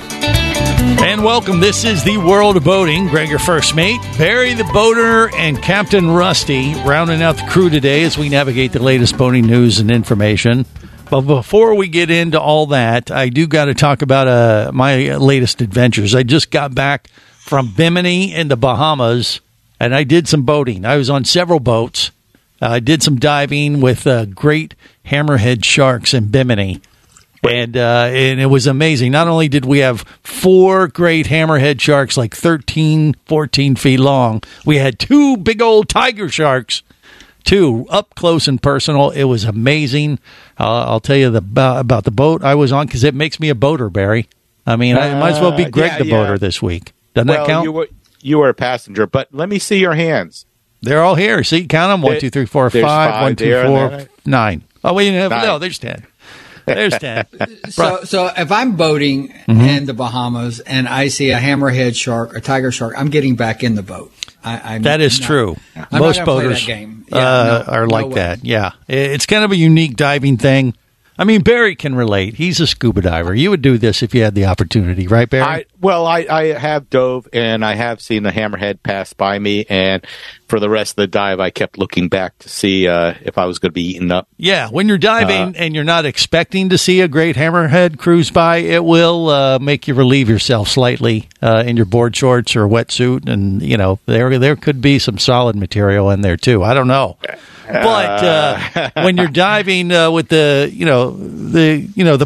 And welcome. This is the World of Boating. Greg, your first mate, Barry the Boater, and Captain Rusty rounding out the crew today as we navigate the latest boating news and information. But before we get into all that, I do got to talk about my latest adventures. I just got back from Bimini in the Bahamas, and I did some boating. I was on several boats. I did some diving with great hammerhead sharks in Bimini. And it was amazing. Not only did we have four great hammerhead sharks, like 13, 14 feet long, we had two big old tiger sharks, two up close and personal. It was amazing. I'll tell you about the boat I was on because it makes me a boater, Barry. I mean, I might as well be Greg the boater this week. Doesn't that count? You were a passenger, but let me see your hands. They're all here. See, count them. 1, 2, 3, 4, 5. 1, 2, 4, 9. Oh, wait, no, there's 10. There's 10. So if I'm boating in the Bahamas and I see a hammerhead shark, a tiger shark, I'm getting back in the boat. That is true. Most boaters are like that. Yeah. It's kind of a unique diving thing. I mean, Barry can relate. He's a scuba diver. You would do this if you had the opportunity, right, Barry? I have dove, and I have seen the hammerhead pass by me, and for the rest of the dive, I kept looking back to see if I was going to be eaten up. Yeah, when you're diving and you're not expecting to see a great hammerhead cruise by, it will make you relieve yourself slightly in your board shorts or wetsuit, and there could be some solid material in there too. I don't know. But when you're diving with the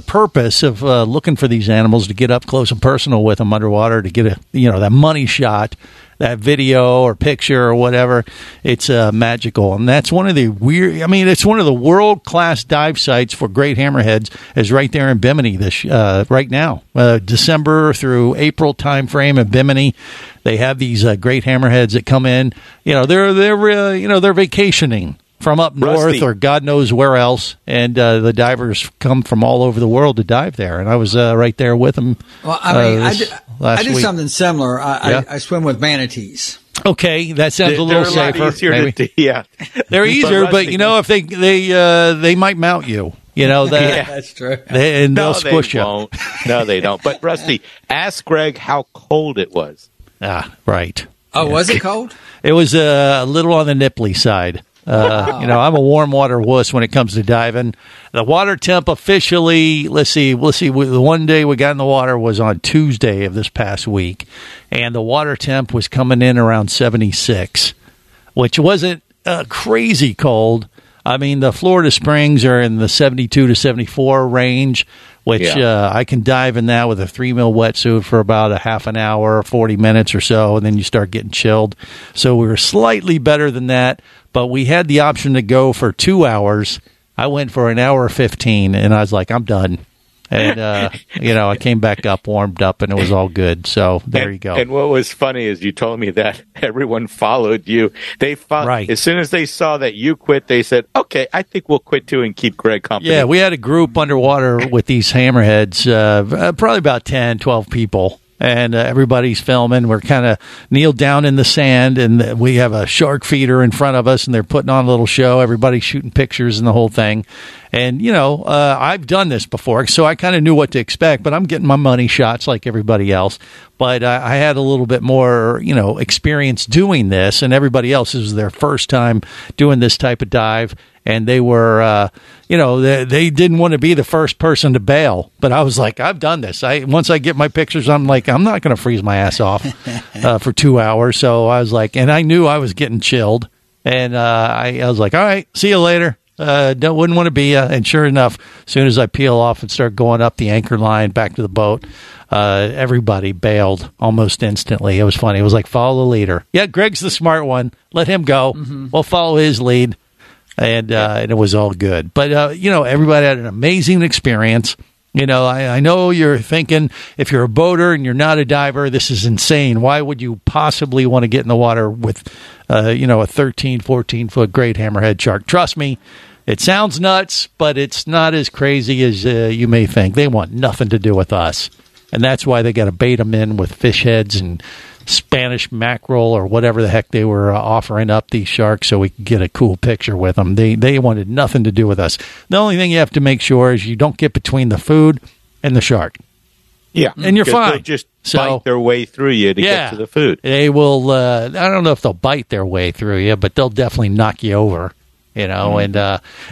purpose of looking for these animals to get up close and personal with them underwater to get that money shot, that video or picture or whatever, it's magical. And that's one of the it's one of the world-class dive sites for great hammerheads is right there in Bimini right now. December through April time frame in Bimini, they have these great hammerheads that come in. They're vacationing from up north, Rusty, or God knows where else, and the divers come from all over the world to dive there, and I was right there with them. Well, I mean, I did something similar. I swim with manatees. Okay, that sounds a little safer. They're easier, but if they might mount you. That's true. They'll squish you. Won't. No, they don't. But Rusty, ask Greg how cold it was. Ah, right. Oh, yeah. Was it cold? It was a little on the nipply side. I'm a warm water wuss when it comes to diving. The water temp officially, let's see, the one day we got in the water was on Tuesday of this past week, and the water temp was coming in around 76, which wasn't crazy cold. I mean, the Florida Springs are in the 72 to 74 range, which I can dive in that with a 3-mil wetsuit for about a half an hour, 40 minutes or so, and then you start getting chilled. So we were slightly better than that, but we had the option to go for 2 hours. I went for an hour 15, and I was like, I'm done. And, I came back up, warmed up, and it was all good. So you go. And what was funny is you told me that everyone followed you. Right. As soon as they saw that you quit, they said, okay, I think we'll quit too and keep Greg company. Yeah, we had a group underwater with these hammerheads, probably about 10, 12 people. And everybody's filming. We're kind of kneeled down in the sand, and we have a shark feeder in front of us, and they're putting on a little show. Everybody's shooting pictures and the whole thing. And, I've done this before, so I kind of knew what to expect, but I'm getting my money shots like everybody else. But I had a little bit more, experience doing this, and everybody else, this was their first time doing this type of dive. And they were, they didn't want to be the first person to bail. But I was like, I've done this. Once I get my pictures, I'm like, I'm not going to freeze my ass off for 2 hours. So I was like, and I knew I was getting chilled. And I was like, all right, see you later. Wouldn't want to be. And sure enough, as soon as I peel off and start going up the anchor line back to the boat, everybody bailed almost instantly. It was funny. It was like, follow the leader. Yeah, Greg's the smart one. Let him go. Mm-hmm. We'll follow his lead. and it was all good. But, you know, everybody had an amazing experience. You know, I know you're thinking, if you're a boater and you're not a diver, this is insane. Why would you possibly want to get in the water with, you know, a 13, 14-foot great hammerhead shark? Trust me, it sounds nuts, but it's not as crazy as you may think. They want nothing to do with us. And that's why they got to bait them in with fish heads and Spanish mackerel or whatever the heck they were offering up these sharks so we could get a cool picture with them. They wanted nothing to do with us. The only thing you have to make sure is you don't get between the food and the shark. Yeah. And you're fine. They'll just bite their way through you to get to the food. They will, I don't know if they'll bite their way through you, but they'll definitely knock you over. You know, and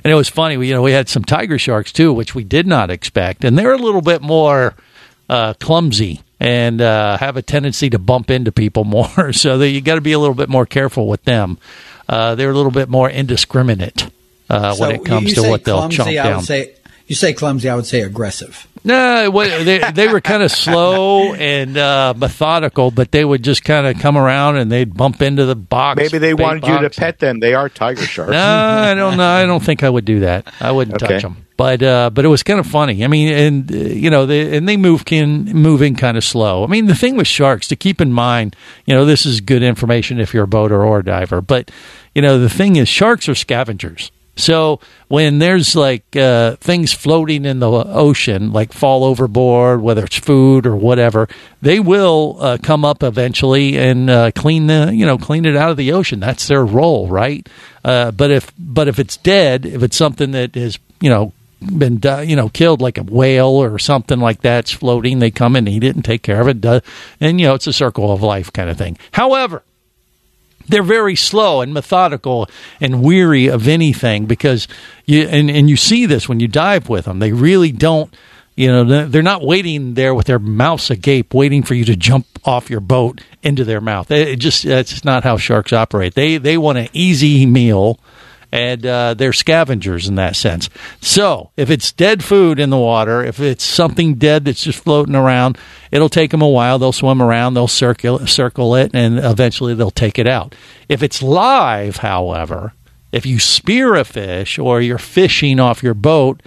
it was funny. We, you know, we had some tiger sharks, too, which we did not expect. And they're a little bit more clumsy and have a tendency to bump into people more. So you got to be a little bit more careful with them. They're a little bit more indiscriminate when it comes to what they'll chomp down. You say clumsy, I would say aggressive. No, they were kind of slow and methodical, but they would just kind of come around and they'd bump into the box. Maybe they wanted you to pet them. They are tiger sharks. No, I don't know. I don't think I would do that. I wouldn't touch them. But it was kind of funny. I mean, and you know, they move moving kind of slow. I mean, the thing with sharks to keep in mind, you know, this is good information if you're a boater or a diver. But you know, the thing is, sharks are scavengers. So when there's like things floating in the ocean, like fall overboard, whether it's food or whatever, they will come up eventually and clean it out of the ocean. That's their role, right? But if it's dead, if it's something that is, you know, been killed, like a whale or something like that's floating, they come and eat it and take care of it, and you know, it's a circle of life kind of thing. However, they're very slow and methodical and weary of anything because you see this when you dive with them. They really don't, you know, they're not waiting there with their mouths agape, waiting for you to jump off your boat into their mouth. That's not how sharks operate. They want an easy meal, and they're scavengers in that sense. So if it's dead food in the water, if it's something dead that's just floating around, it'll take them a while. They'll swim around, they'll circle it, and eventually they'll take it out. If it's live, however, if you spear a fish or you're fishing off your boat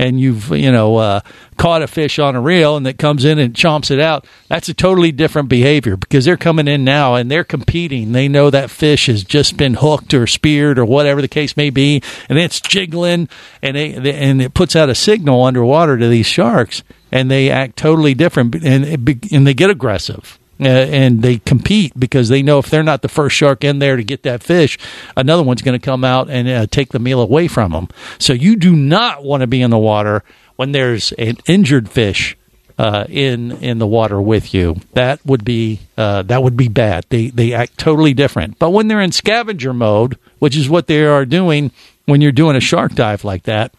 and you've, you know, caught a fish on a reel and it comes in and chomps it out, that's a totally different behavior because they're coming in now and they're competing. They know that fish has just been hooked or speared or whatever the case may be, and it's jiggling, and it puts out a signal underwater to these sharks, and they act totally different, and they get aggressive. And they compete because they know if they're not the first shark in there to get that fish, another one's going to come out and take the meal away from them. So you do not want to be in the water when there's an injured fish in the water with you. That would be bad. They act totally different. But when they're in scavenger mode, which is what they are doing when you're doing a shark dive like that,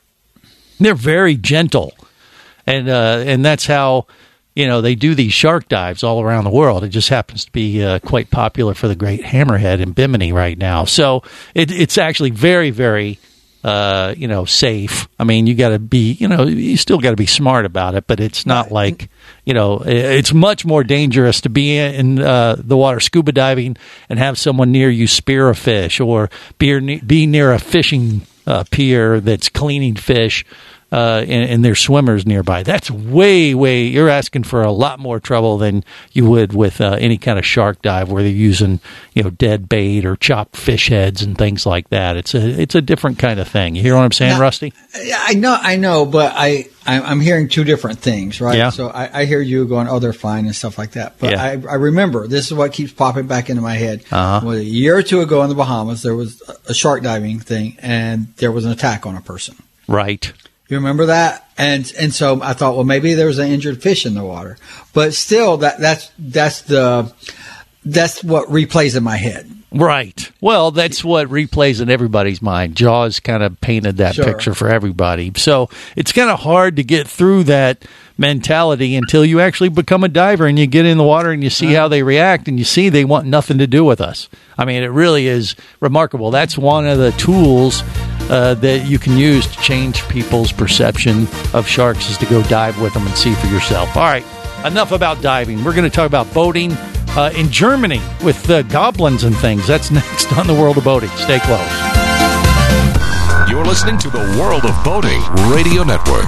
they're very gentle, and that's how. You know, they do these shark dives all around the world. It just happens to be quite popular for the great hammerhead in Bimini right now. So it's actually very, very, you know, safe. I mean, you got to be, you know, you still got to be smart about it, but it's not like, you know, it's much more dangerous to be in the water scuba diving and have someone near you spear a fish or be near a fishing pier that's cleaning fish. And there's swimmers nearby. That's way, you're asking for a lot more trouble than you would with any kind of shark dive where they're using, you know, dead bait or chopped fish heads and things like that. It's a different kind of thing. You hear what I'm saying, now, Rusty? I know, but I'm hearing two different things, right? Yeah. So I hear you going, oh, they're fine and stuff like that. But yeah. I remember, this is what keeps popping back into my head. Uh-huh. Well, a year or two ago in the Bahamas, there was a shark diving thing, and there was an attack on a person. Right. You remember that? And so I thought, well, maybe there was an injured fish in the water. But still, that's what replays in my head. Right. Well, that's what replays in everybody's mind. Jaws kind of painted that picture for everybody. So it's kind of hard to get through that mentality until you actually become a diver and you get in the water and you see how they react and you see they want nothing to do with us. I mean, it really is remarkable. That's one of the tools that you can use to change people's perception of sharks is to go dive with them and see for yourself. All right, enough about diving. We're going to talk about boating in Germany with the goblins and things. That's next on The World of Boating. Stay close. You're listening to the World of Boating Radio Network.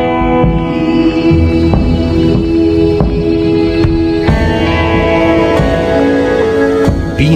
Be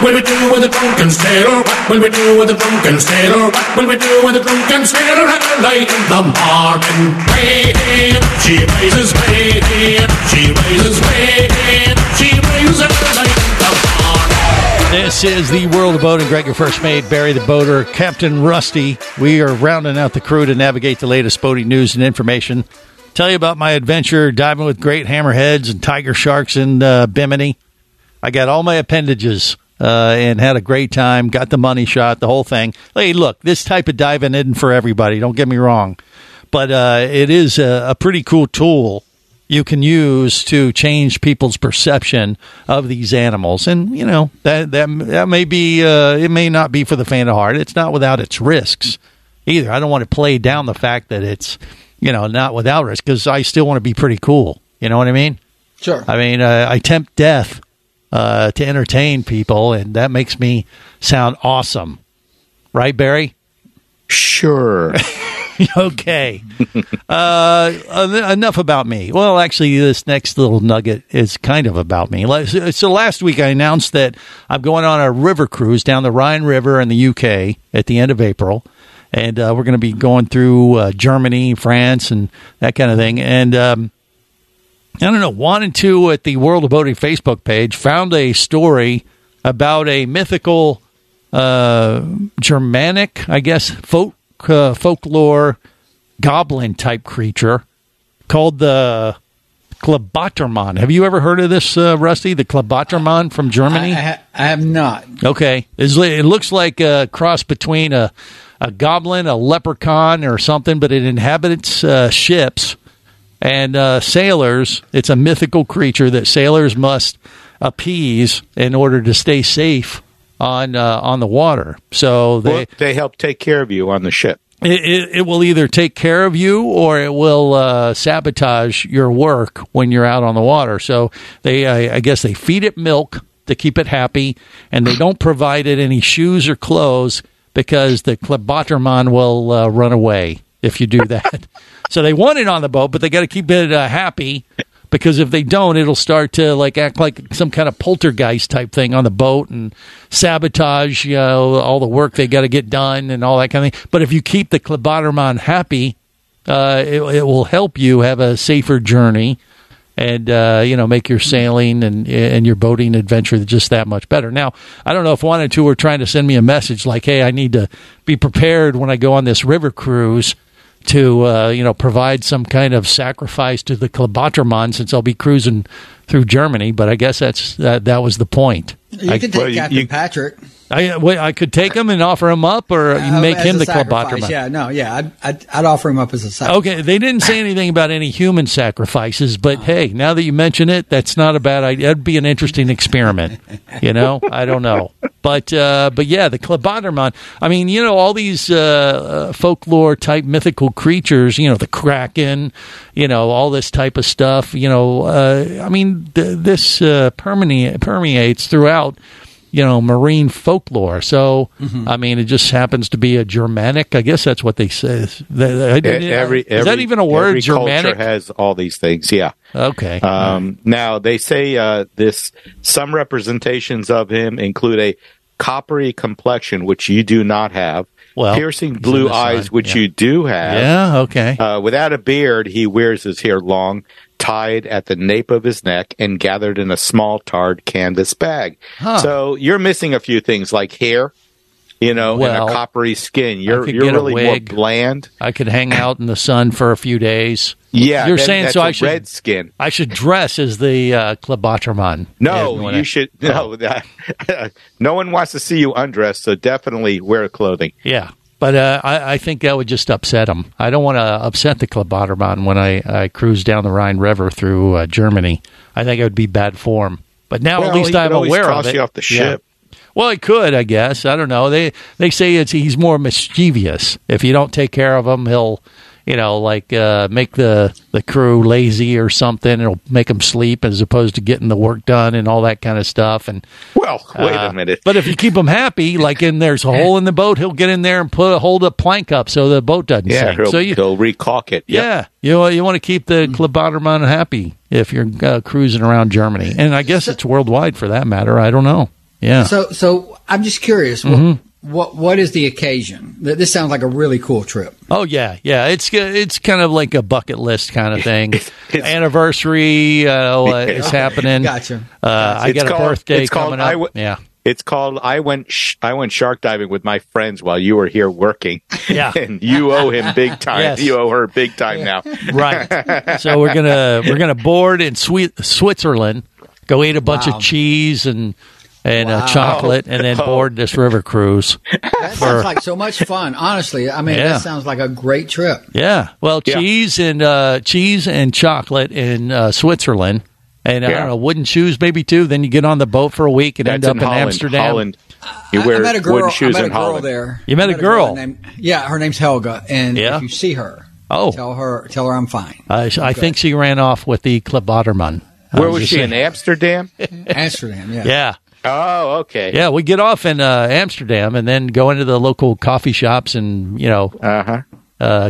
What will we do with a drunken sailor? What will we do with a drunken sailor? What will we do with a drunken sailor at the light in the morning? Way up she rises, way up she rises, way up she rises at the light in the morning. This is the World of Boating. Greg, your first mate, Barry the boater, Captain Rusty. We are rounding out the crew to navigate the latest boating news and information. Tell you about my adventure diving with great hammerheads and tiger sharks in Bimini. I got all my appendages and had a great time, got the money shot, the whole thing. Hey, look, this type of diving isn't for everybody, don't get me wrong. But it is a pretty cool tool you can use to change people's perception of these animals. And, you know, that may be, it may not be for the faint of heart. It's not without its risks either. I don't want to play down the fact that it's, you know, not without risk, because I still want to be pretty cool. You know what I mean? Sure. I mean, I tempt death to entertain people, and that makes me sound awesome. Right, Barry? Sure. Okay. Enough about me. Well, actually, this next little nugget is kind of about me. So last week I announced that I'm going on a river cruise down the Rhine River in the UK at the end of April, and we're going to be going through Germany, France, and that kind of thing. And I don't know, 1 and 2 at the World of Boating Facebook page found a story about a mythical Germanic, I guess, folklore goblin-type creature called the Klabautermann. Have you ever heard of this, Rusty? The Klabautermann from Germany? I have not. Okay. It looks like a cross between a goblin, a leprechaun, or something, but it inhabits ships. And sailors, it's a mythical creature that sailors must appease in order to stay safe on the water. So they help take care of you on the ship. It will either take care of you or it will sabotage your work when you're out on the water. So I guess they feed it milk to keep it happy, and they don't provide it any shoes or clothes because the Klabautermann will run away if you do that. So they want it on the boat, but they got to keep it happy, because if they don't, it'll start to like act like some kind of poltergeist type thing on the boat and sabotage, you know, all the work they got to get done and all that kind of thing. But if you keep the Klabautermann happy, it will help you have a safer journey and, you know, make your sailing and your boating adventure just that much better. Now, I don't know if one or two are trying to send me a message like, hey, I need to be prepared when I go on this river cruise to, you know, provide some kind of sacrifice to the Klabautermann since I'll be cruising through Germany. But I guess that was the point. You could take Captain Patrick. I could take him and offer him up, or make him the Klabautermann. Yeah, no, yeah, I'd offer him up as a sacrifice. Okay, they didn't say anything about any human sacrifices, but hey, now that you mention it, that's not a bad idea. That'd be an interesting experiment, you know? I don't know. But yeah, the Klabautermann. I mean, you know, all these folklore-type mythical creatures, you know, the Kraken, you know, all this type of stuff, you know, I mean, this permeates throughout, you know, marine folklore. So, I mean, it just happens to be a Germanic. I guess that's what they say. Is that even a word? Every Germanic culture has all these things. Yeah. Okay. Now they say some representations of him include a coppery complexion, which you do not have. Well, piercing blue eyes, which you do have. Yeah. Okay. Without a beard, he wears his hair long, tied at the nape of his neck and gathered in a small tarred canvas bag. Huh. So you're missing a few things like hair, you know, and a coppery skin. You're really more bland. I could hang out in the sun for a few days. Yeah, you're saying so. Red skin. I should dress as the Klabautermann. No, you should. No, no one wants to see you undressed. So definitely wear clothing. Yeah. But I think that would just upset them. I don't want to upset the Klabautermann when I cruise down the Rhine River through Germany. I think it would be bad form. But now at least I'm aware of it. Toss you off the ship. Yeah. Well, it could, I guess. I don't know. They say he's more mischievous. If you don't take care of him, he'll, you know, like make the crew lazy or something. It'll make them sleep as opposed to getting the work done and all that kind of stuff. And wait a minute. But if you keep them happy, like in there's a hole in the boat, he'll get in there and hold a plank up so the boat doesn't sink. Yeah, he'll re-caulk it. Yep. Yeah, you want to keep the Klabautermann happy if you're cruising around Germany. And I guess it's worldwide for that matter. I don't know. Yeah. So I'm just curious. Mm-hmm. What is the occasion? This sounds like a really cool trip. Oh yeah, it's kind of like a bucket list kind of thing. Anniversary is happening. Gotcha. I got a birthday coming up. It's called I went shark diving with my friends while you were here working. Yeah, and you owe him big time. Yes. You owe her big time now. Right. So we're gonna board in Switzerland. Go eat a bunch of cheese and chocolate, and then board this river cruise. That sounds like so much fun. Honestly, I mean, that sounds like a great trip. Yeah, well, cheese and chocolate in Switzerland, and I don't know, wooden shoes maybe too. Then you get on the boat for a week and end up in Amsterdam. Holland. You wear wooden shoes in Holland. There, you met a girl. Her name's Helga, and if you see her, tell her I'm fine. I think she ran off with the Klabautermann. Where was she in Amsterdam? Amsterdam, yeah. Yeah. Oh, okay. Yeah, we get off in Amsterdam and then go into the local coffee shops and, you know,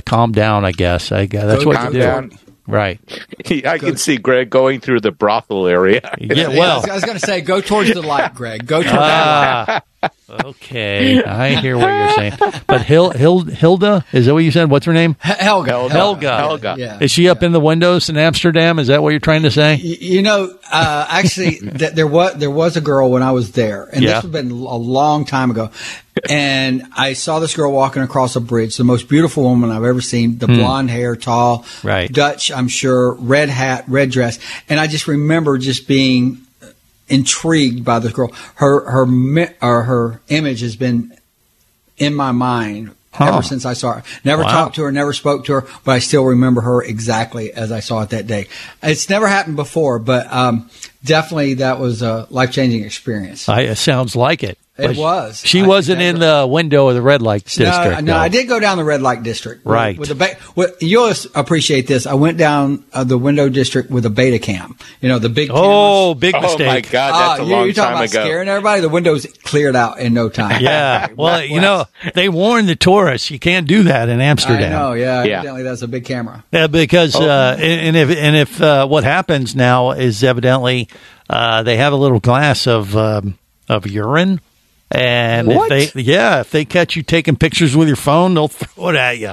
calm down, I guess. That's what you do. Down. Right. I can see Greg going through the brothel area. Yeah, well. I was going to say, go towards the light, Greg. Go towards the light. Okay. I hear what you're saying. But Hilda, is that what you said? What's her name? Helga. Yeah. Is she up in the windows in Amsterdam? Is that what you're trying to say? You know, actually, there was a girl when I was there, and this would have been a long time ago. And I saw this girl walking across a bridge, the most beautiful woman I've ever seen, the blonde hair, tall, Dutch, I'm sure, red hat, red dress. And I just remember just being intrigued by this girl. Her image has been in my mind ever since I saw her. Never talked to her, never spoke to her, but I still remember her exactly as I saw it that day. It's never happened before, but definitely that was a life-changing experience. It sounds like it. It was. She wasn't in the window of the red light district. No, I did go down the red light district. Right. You'll appreciate this. I went down the window district with a beta cam. You know, the big cameras. Oh, big mistake. Oh, my God. That's a long time ago. You're talking about scaring everybody. The windows cleared out in no time. Yeah. Well, you know, they warned the tourists you can't do that in Amsterdam. I know, yeah. Yeah. Evidently, that's a big camera. Yeah, because and if what happens now is evidently they have a little glass of urine. And if they catch you taking pictures with your phone, they'll throw it at you.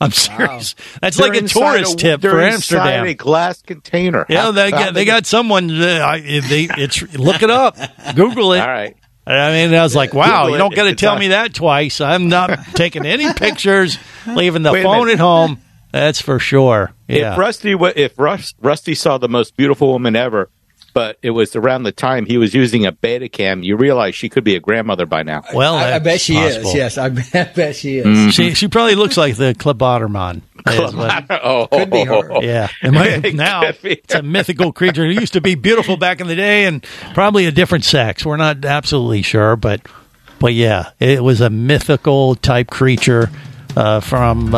I'm serious. Wow. That's like a tourist tip for Amsterdam. They're inside a glass container. Yeah, they got someone. Look it up. Google it. All right. I mean, I was like, wow, Google you don't got to tell me that twice. I'm not taking any pictures, leaving the phone at home. That's for sure. Yeah. If Rusty saw the most beautiful woman ever, but it was around the time he was using a beta cam, you realize she could be a grandmother by now. Well, I bet she is. Yes, I bet she is. Mm-hmm. She probably looks like the Klabautermann. Could be her. Yeah. It's a mythical creature who used to be beautiful back in the day and probably a different sex. We're not absolutely sure, but yeah, it was a mythical type creature from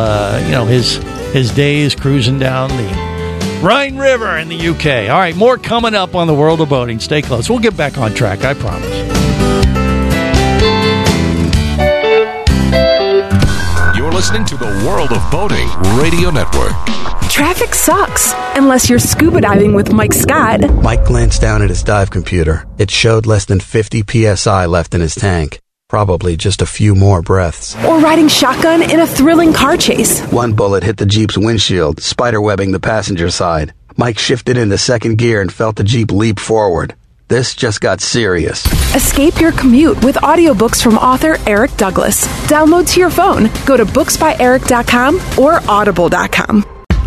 his days cruising down the Rhine River in the UK. All right, more coming up on the World of Boating. Stay close. We'll get back on track, I promise. You're listening to the World of Boating Radio Network. Traffic sucks, unless you're scuba diving with Mike Scott. Mike glanced down at his dive computer. It showed less than 50 PSI left in his tank. Probably just a few more breaths. Or riding shotgun in a thrilling car chase. One bullet hit the Jeep's windshield, spiderwebbing the passenger side. Mike shifted into second gear and felt the Jeep leap forward. This just got serious. Escape your commute with audiobooks from author Eric Douglas. Download to your phone. Go to booksbyeric.com or audible.com.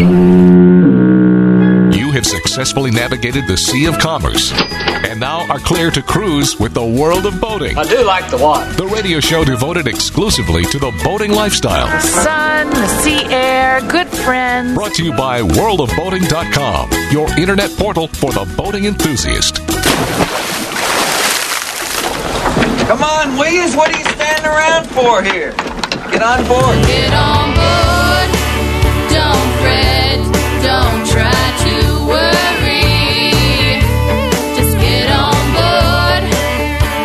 You have successfully navigated the sea of commerce and now are clear to cruise with the World of Boating. I do like the water. The radio show devoted exclusively to the boating lifestyle. The sun, the sea air, good friends. Brought to you by worldofboating.com, your internet portal for the boating enthusiast. Come on, Wiggins, what are you standing around for here? Get on board. Get on board. Don't fret, don't try to worry, just get on board,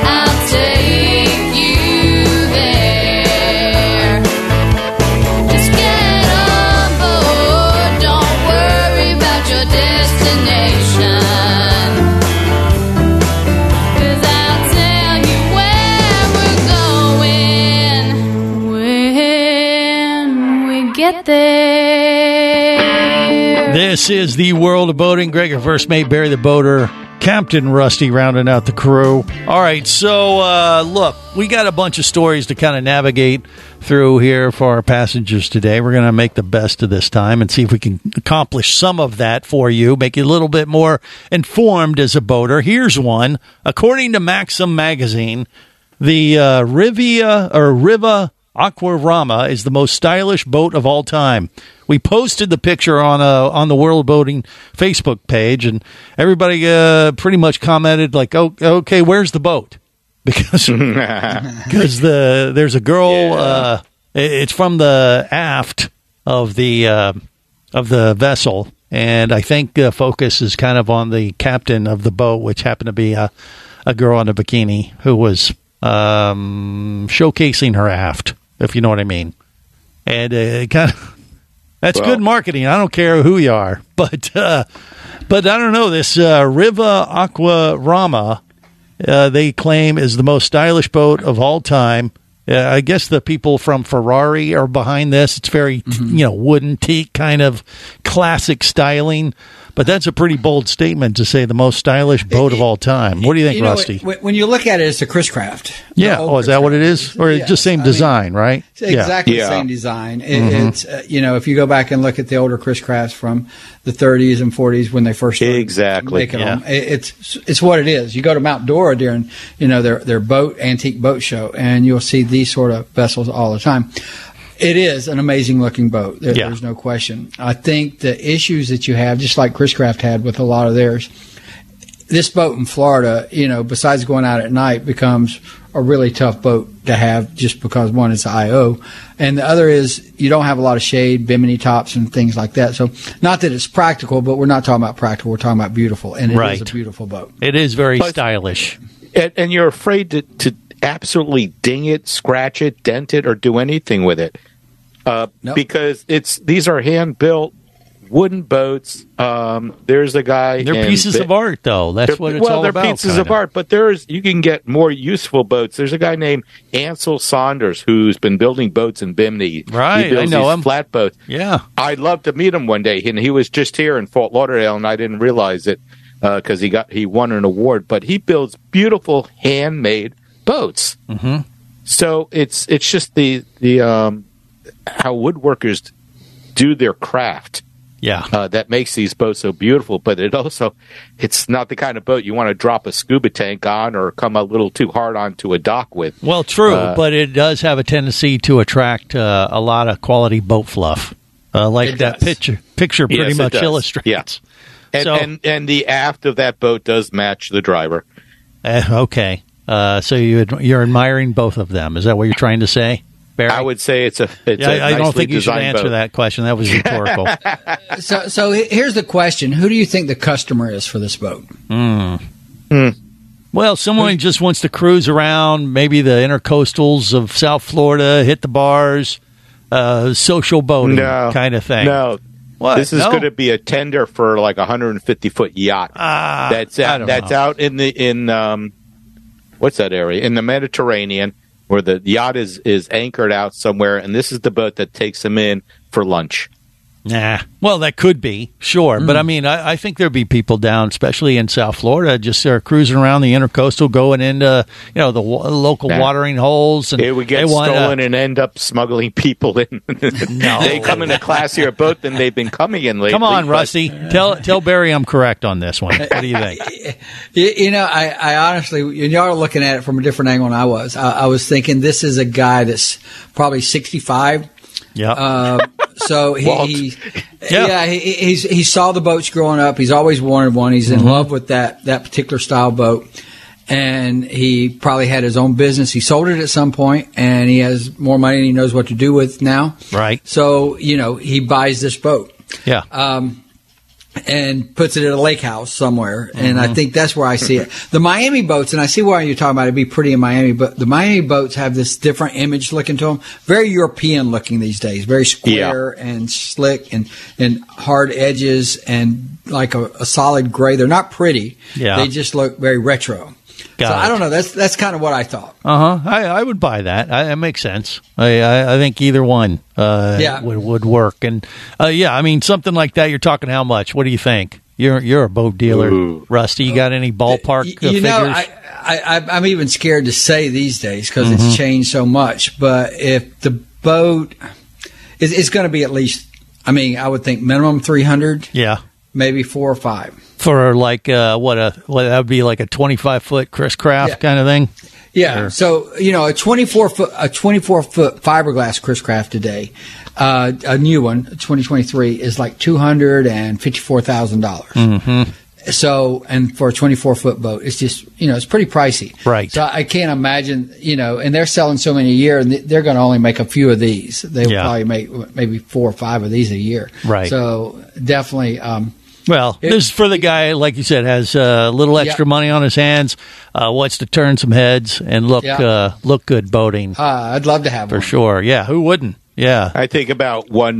I'll take you there, just get on board, don't worry about your destination, 'cause I'll tell you where we're going when we get there. This is the World of Boating. Greg, our first mate, Barry the boater, Captain Rusty rounding out the crew. All right, so look, we got a bunch of stories to kind of navigate through here for our passengers today. We're going to make the best of this time and see if we can accomplish some of that for you, make you a little bit more informed as a boater. Here's one. According to Maxim magazine, the Riva Aquarama is the most stylish boat of all time. We posted the picture on the World Boating Facebook page, and everybody pretty much commented like, "Oh, okay, where's the boat?" Because there's a girl. Yeah. It's from the aft of the vessel, and I think the focus is kind of on the captain of the boat, which happened to be a girl in a bikini who was showcasing her aft, if you know what I mean. And it kind of. That's good marketing. I don't care who you are. But I don't know. This Riva Aquarama they claim is the most stylish boat of all time. I guess the people from Ferrari are behind this. It's very, wooden teak kind of classic styling. But that's a pretty bold statement to say the most stylish boat of all time. What do you think, Rusty? When you look at it, it's a Chris Craft. Yeah. Oh, is that what it is? Or it's just same design, right? Exactly the same design. It's if you go back and look at the older Chris Crafts from the 30s and 40s when they first started making them, it's what it is. You go to Mount Dora during their antique boat show, and you'll see these sort of vessels all the time. It is an amazing-looking boat. There's no question. I think the issues that you have, just like Chris Craft had with a lot of theirs, this boat in Florida, besides going out at night, becomes a really tough boat to have just because, one, it's IO, and the other is you don't have a lot of shade, bimini tops, and things like that. So not that it's practical, but we're not talking about practical. We're talking about beautiful, and it is a beautiful boat. It is very stylish. And you're afraid to absolutely ding it, scratch it, dent it, or do anything with it because these are hand-built wooden boats. There's a guy. They're pieces of art, though. That's what it's all about. Well, they're pieces of art, but you can get more useful boats. There's a guy named Ansel Saunders who's been building boats in Bimini. Right, I know him. Flat boats. Yeah, I'd love to meet him one day. And he was just here in Fort Lauderdale, and I didn't realize it because he won an award. But he builds beautiful handmade boats. Mm-hmm. So it's just the how woodworkers do their craft. Yeah, that makes these boats so beautiful. But it's not the kind of boat you want to drop a scuba tank on or come a little too hard onto a dock with. Well, true, but it does have a tendency to attract a lot of quality boat fluff, like that picture pretty much illustrates. Yeah. And the aft of that boat does match the driver. Okay. So you're admiring both of them. Is that what you're trying to say, Barry? I would say I don't think you should answer that question. That was rhetorical. So here's the question. Who do you think the customer is for this boat? Well, someone just wants to cruise around, maybe the intercoastals of South Florida, hit the bars, social boating kind of thing. No. What? This is going to be a tender for like a 150-foot yacht. That's out in the what's that area? In the Mediterranean, where the yacht is anchored out somewhere, and this is the boat that takes them in for lunch. Nah. Well, that could be, sure. Mm. But, I think there'd be people down, especially in South Florida, just cruising around the intercoastal, going into, the local watering holes. And it would get stolen and end up smuggling people in. No. They come in a classier boat than they've been coming in lately. Come on, Rusty. Tell Barry I'm correct on this one. What do you think? I honestly, y'all are looking at it from a different angle than I was. I was thinking this is a guy that's probably 65. Yeah. So he saw the boats growing up. He's always wanted one. He's in love with that particular style boat, and he probably had his own business. He sold it at some point, and he has more money than he knows what to do with now. Right. So he buys this boat. Yeah. And puts it at a lake house somewhere, and I think that's where I see it. The Miami boats, and I see why you're talking about it'd be pretty in Miami, but the Miami boats have this different image looking to them, very European looking these days, very square and slick and hard edges and like a solid gray. They're not pretty. Yeah. They just look very retro. I don't know. That's kind of what I thought. I would buy that. That makes sense. I think either one would work. And something like that. You're talking how much? What do you think? You're a boat dealer, Rusty. You got any ballpark figures? I'm even scared to say these days because it's changed so much. But if the boat it's going to be at least, I would think minimum 300. Yeah, maybe 4 or 5. For like that would be like a 25-foot Chris Craft kind of thing. Yeah. Or, a 24-foot fiberglass Chris Craft today, a new one, 2023, is like $254,000. So, and for a 24-foot boat, it's just it's pretty pricey. Right. So I can't imagine and they're selling so many a year, and they're going to only make a few of these. They will probably make maybe 4 or 5 of these a year. Right. So definitely. Well, this is for the guy, like you said, has a little extra money on his hands, wants to turn some heads and look good boating. I'd love to have one. For sure. Yeah, who wouldn't? Yeah. I think about 1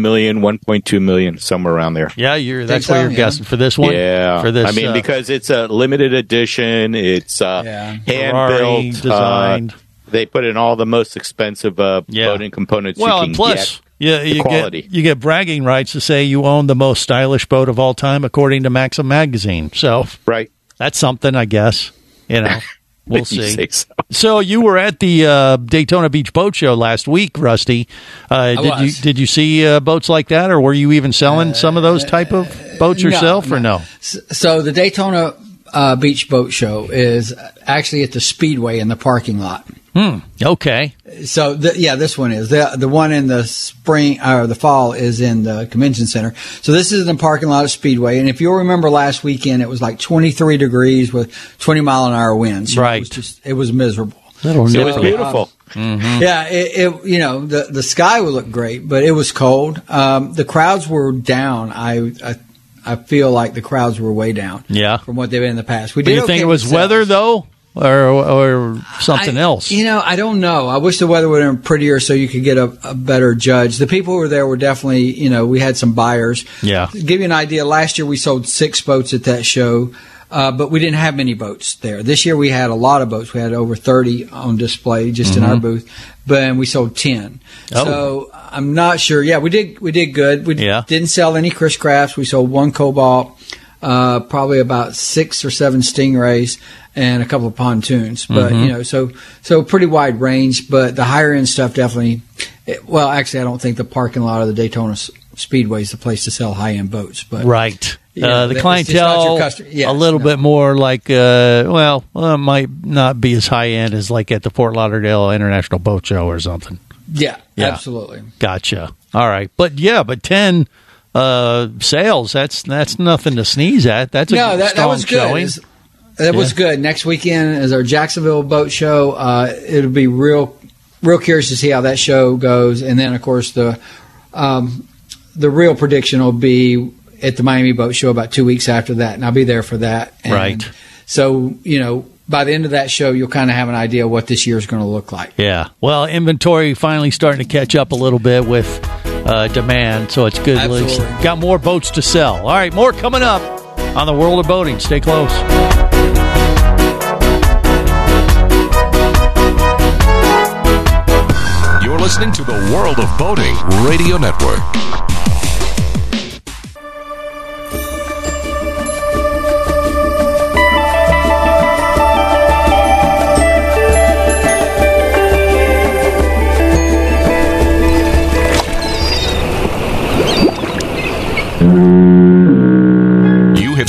million, 1.2 million, somewhere around there. Yeah, that's what you're guessing for this one? Yeah. For this, I mean, because it's a limited edition. It's hand-built. Designed. They put in all the most expensive boating components you can get. Well, and plus... Yeah, you get bragging rights to say you own the most stylish boat of all time, according to Maxim magazine. So right, that's something, I guess. You know, we'll see. So you were at the Daytona Beach Boat Show last week, Rusty. Did you see boats like that, or were you even selling some of those type of boats yourself, or no? So the Daytona Beach Boat Show is actually at the Speedway in the parking lot. Hmm. Okay. So, this one is. The one in the spring or the fall is in the convention center. So this is in the parking lot of Speedway. And if you'll remember last weekend, it was like 23 degrees with 20-mile-an-hour winds. So right. It was miserable. It was beautiful. Mm-hmm. Yeah. The sky would look great, but it was cold. The crowds were down. I feel like the crowds were way down. Yeah. From what they've been in the past. Do you think it was weather, though? Or something else? I don't know. I wish the weather would have been prettier so you could get a better judge. The people who were there were definitely, we had some buyers. Yeah. To give you an idea, last year we sold 6 boats at that show, but we didn't have many boats there. This year we had a lot of boats. We had over 30 on display just in our booth, but we sold 10. Oh. So I'm not sure. Yeah, we did good. We didn't sell any Chris Crafts. We sold 1 Cobalt, probably about 6 or 7 Stingrays, and a couple of pontoons, but so pretty wide range. But the higher end stuff definitely. Well, actually, I don't think the parking lot of the Daytona Speedway is the place to sell high end boats. But right, the clientele a little bit more like it might not be as high end as like at the Fort Lauderdale International Boat Show or something. Yeah, absolutely. Gotcha. All right, but 10. Sales. That's nothing to sneeze at. That was good. Showing. That was good. Next weekend is our Jacksonville boat show. It'll be real curious to see how that show goes. And then, of course, the real prediction will be at the Miami Boat Show about 2 weeks after that, and I'll be there for that. And right. So, by the end of that show, you'll kind of have an idea what this year is going to look like. Yeah. Well, inventory finally starting to catch up a little bit with demand, so it's good. Absolutely. Got more boats to sell. All right, more coming up on the World of Boating. Stay close. You're listening to the World of Boating Radio Network. You have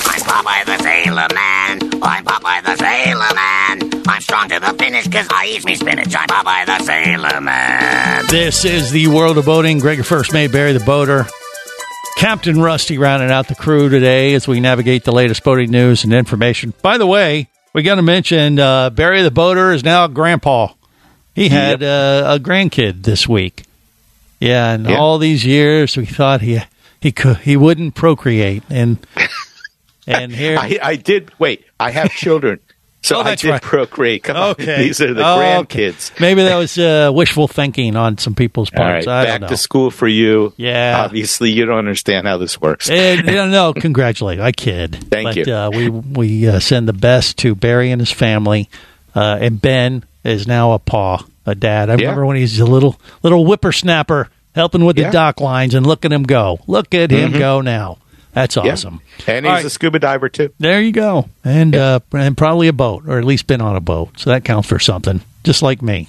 I'm Popeye the Sailor Man. I'm Popeye the Sailor Man. I'm strong to the finish because I eat me spinach. I'm Popeye the Sailor Man. This is the World of Boating. Gregor First Mate, Barry the Boater. Captain Rusty rounding out the crew today as we navigate the latest boating news and information. By the way, we got to mention Barry the Boater is now a grandpa. He had a grandkid this week. Yeah, and all these years we thought he wouldn't procreate. And here... I did... Wait, I have children. So I did procreate. Come on. These are the grandkids. Okay. Maybe that was wishful thinking on some people's parts. All right, back to school for you. Yeah. Obviously, you don't understand how this works. No, congratulate. I kid. Thank you. We send the best to Barry and his family. And Ben is now a dad. I remember when he's a little whippersnapper helping with the dock lines and look at him go. Look at him go now. That's awesome. Yeah. And he's a scuba diver, too. There you go. And and probably a boat, or at least been on a boat. So that counts for something, just like me.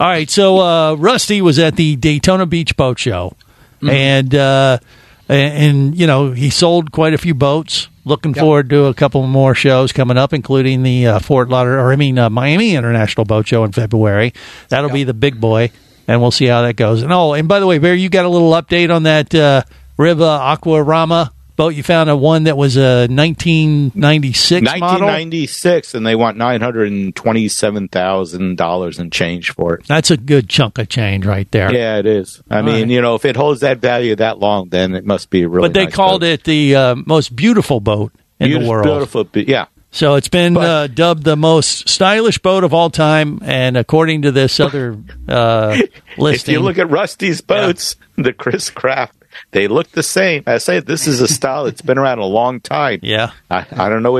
All right, so Rusty was at the Daytona Beach Boat Show. Mm-hmm. And he sold quite a few boats. Looking forward to a couple more shows coming up, including the Miami International Boat Show in February. That'll be the big boy, and we'll see how that goes. And by the way, Barry, you got a little update on that Riva Aquarama boat. You found a one that was a 1996 model? 1996, and they want $927,000 in change for it. That's a good chunk of change right there. Yeah, it is. I mean, you know, if it holds that value that long, then it must be a really But they called it the most beautiful boat in the world. Beautiful, yeah. So it's been dubbed the most stylish boat of all time, and according to this other listing. If you look at Rusty's boats, the Chris Craft, they look the same. I say this is a style that's been around a long time. Yeah. I don't know.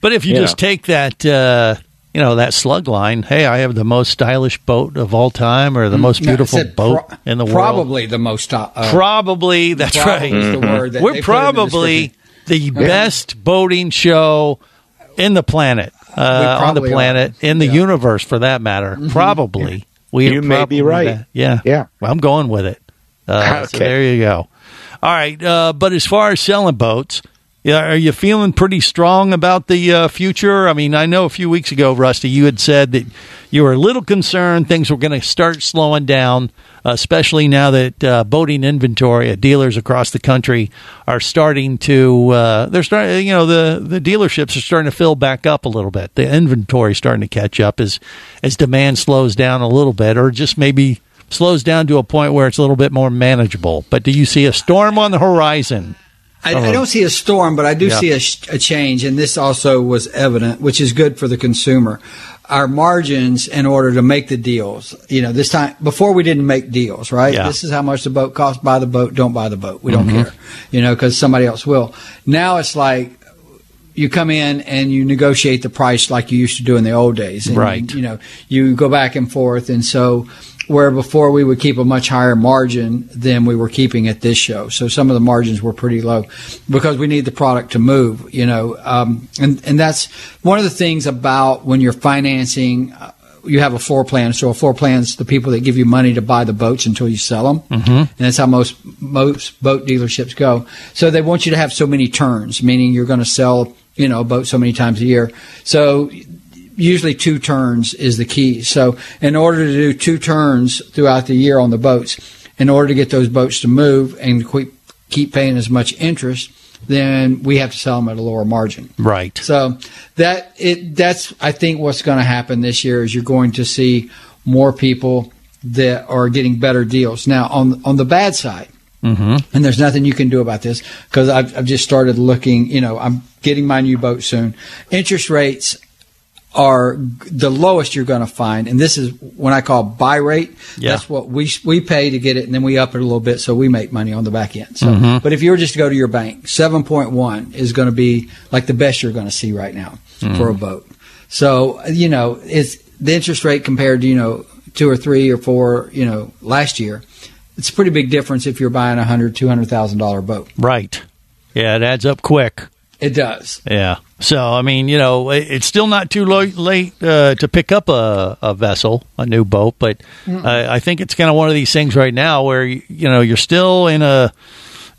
But if you just take that, that slug line, hey, I have the most stylish boat of all time, or the most beautiful boat in the world. Probably the most. Probably, that's right. Is the word that we're probably the best boating show in the planet, on the planet, in the universe, for that matter. Mm-hmm. Probably. You may be right. Yeah. Well, I'm going with it. Okay. So there you go. All right. But as far as selling boats, are you feeling pretty strong about the future? I mean, I know a few weeks ago, Rusty, you had said that you were a little concerned things were going to start slowing down, especially now that boating inventory at dealers across the country are starting to the dealerships are starting to fill back up a little bit. The inventory is starting to catch up as demand slows down a little bit, or just maybe slows down to a point where it's a little bit more manageable. But do you see a storm on the horizon? I don't see a storm, but I do see a change, and this also was evident, which is good for the consumer. Our margins in order to make the deals, this time, before we didn't make deals, right? Yeah. This is how much the boat costs. Buy the boat, don't buy the boat. We don't care, because somebody else will. Now it's like you come in and you negotiate the price like you used to do in the old days. And, right. You go back and forth, and so – where before we would keep a much higher margin than we were keeping at this show. So some of the margins were pretty low because we need the product to move, and that's one of the things about when you're financing, you have a floor plan. So a floor plan's the people that give you money to buy the boats until you sell them. Mm-hmm. And that's how most boat dealerships go. So they want you to have so many turns, meaning you're going to sell, a boat so many times a year. So usually 2 turns is the key. So in order to do 2 turns throughout the year on the boats, in order to get those boats to move and keep paying as much interest, then we have to sell them at a lower margin. Right. So that's I think what's going to happen this year is you're going to see more people that are getting better deals. Now on the bad side, mm-hmm. and there's nothing you can do about this because I've just started looking. I'm getting my new boat soon. Interest rates are the lowest you're going to find, and this is what I call buy rate. Yeah. That's what we pay to get it, and then we up it a little bit so we make money on the back end. So, mm-hmm. But if you were just to go to your bank, 7.1 is going to be like the best you're going to see right now for a boat. So it's the interest rate compared to 2 or 3 or 4 last year. It's a pretty big difference if you're buying $100,000-$200,000 boat. Right. Yeah, it adds up quick. It does. Yeah. So, I mean, it's still not too late to pick up a vessel, a new boat, but I think it's kind of one of these things right now where, you're still in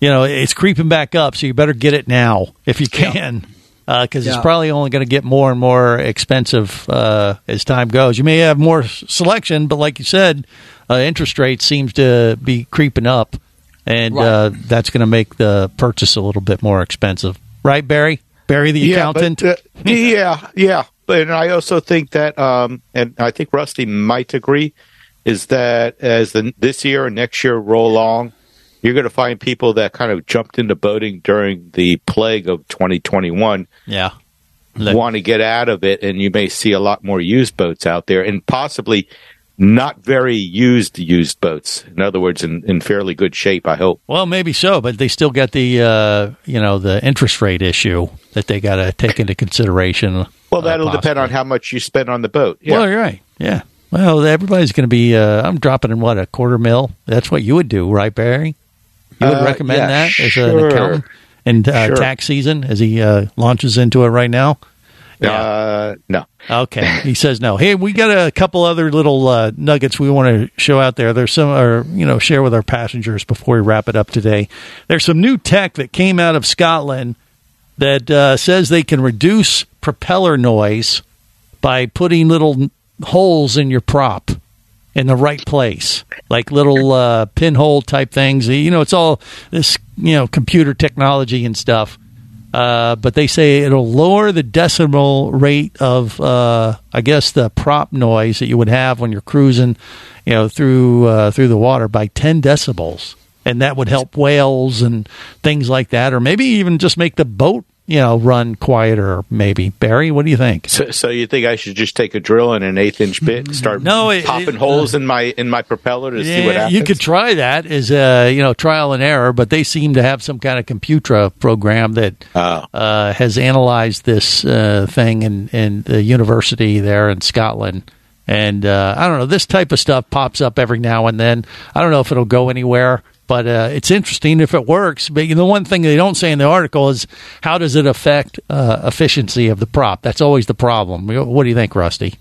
it's creeping back up, so you better get it now if you can, because it's probably only going to get more and more expensive as time goes. You may have more selection, but like you said, interest rates seems to be creeping up, and that's going to make the purchase a little bit more expensive. Right, Barry? Barry the accountant? Yeah. But I also think that, and I think Rusty might agree, is that as this year and next year roll along, you're going to find people that kind of jumped into boating during the plague of 2021. Yeah. Want to get out of it, and you may see a lot more used boats out there, and possibly not very used boats. In other words, in fairly good shape, I hope. Well, maybe so, but they still got the the interest rate issue that they got to take into consideration. Well, that'll depend on how much you spend on the boat. Yeah. Well, you're right. Yeah. Well, everybody's going to be. I'm dropping in a $250,000. That's what you would do, right, Barry? You would recommend that as an accountant in tax season as he launches into it right now. Yeah. No. Okay. He says no. Hey, we got a couple other little nuggets we want to show out there. There's some, share with our passengers before we wrap it up today. There's some new tech that came out of Scotland that says they can reduce propeller noise by putting little holes in your prop. in the right place, like little pinhole type things. You know, it's all this, you know, computer technology and stuff. But they say it'll lower the decimal rate of, I guess, the prop noise that you would have when you're cruising, you know, through the water by 10 decibels. And that would help whales and things like that, or maybe even just make the boat, you know, run quieter, maybe. Barry, what do you think? So you think I should just take a drill and an 8-inch bit and start popping holes in my propeller to see what happens? You could try that as a, you know, trial and error, but they seem to have some kind of computer program that has analyzed this thing in the university there in Scotland. And I don't know, this type of stuff pops up every now and then. I don't know if it'll go anywhere. But it's interesting if it works. But the one thing they don't say in the article is how does it affect efficiency of the prop? That's always the problem. What do you think, Rusty?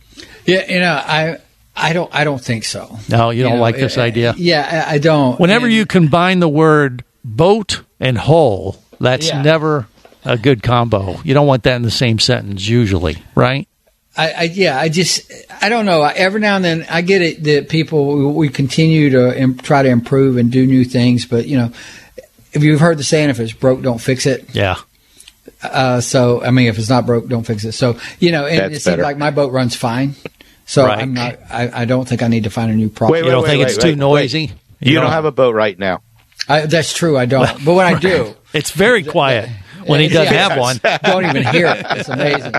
Yeah, you know, I don't think so. No, you don't know, like this idea? Yeah, I don't. Whenever you combine the word boat and hole, that's never a good combo. You don't want that in the same sentence usually, right? I don't know. Every now and then I get it that people, we continue to try to improve and do new things. But, you know, if you've heard the saying, if it's broke, don't fix it. Yeah. So, I mean, if it's not broke, don't fix it. So, you know, and it seems like my boat runs fine. So right. I'm not, I don't think I need to find a new prop. You don't think it's too noisy? You don't have a boat right now. That's true. I don't. But when I do. It's very quiet. When he doesn't have one, don't even hear it. It's amazing.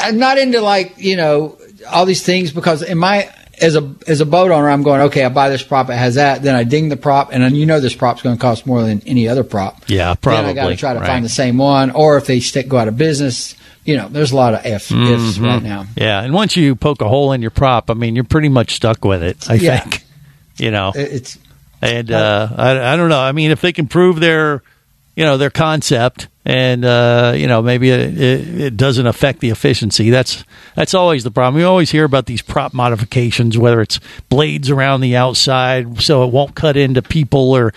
I'm not into, like, you know, all these things, because in my as a boat owner, I'm going, okay, I buy this prop, it has that, then I ding the prop, and then you know this prop's going to cost more than any other prop. Yeah, probably. Then I got to try to find the same one, or if they go out of business, you know, there's a lot of ifs right now. Yeah, and once you poke a hole in your prop, I mean, you're pretty much stuck with it. I think, you know, it's and I don't know. I mean, if they can prove their their concept, and you know, maybe it doesn't affect the efficiency. That's always the problem. We always hear about these prop modifications, whether it's blades around the outside so it won't cut into people, or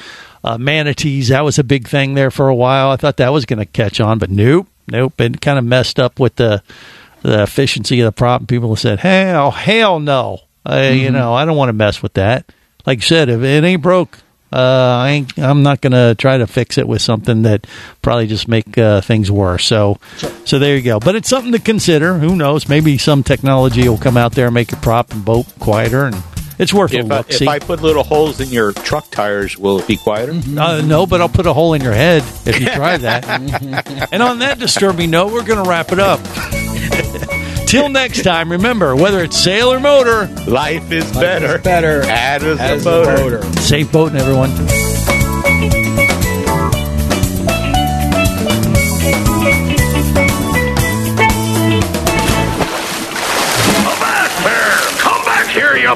manatees. That was a big thing there for a while. I thought that was going to catch on, but nope. It kind of messed up with the efficiency of the prop. And people said, hell no, you know, I don't want to mess with that. Like you said, if it ain't broke. I'm not going to try to fix it with something that probably just make things worse. So there you go. But it's something to consider. Who knows? Maybe some technology will come out there and make your prop and boat quieter, and it's worth a look. If I put little holes in your truck tires, will it be quieter? No, but I'll put a hole in your head if you try that. And on that disturbing note, we're going to wrap it up. Till next time, remember, whether it's sail or motor, life is better. As a motor. Safe boating, everyone. Come back here, you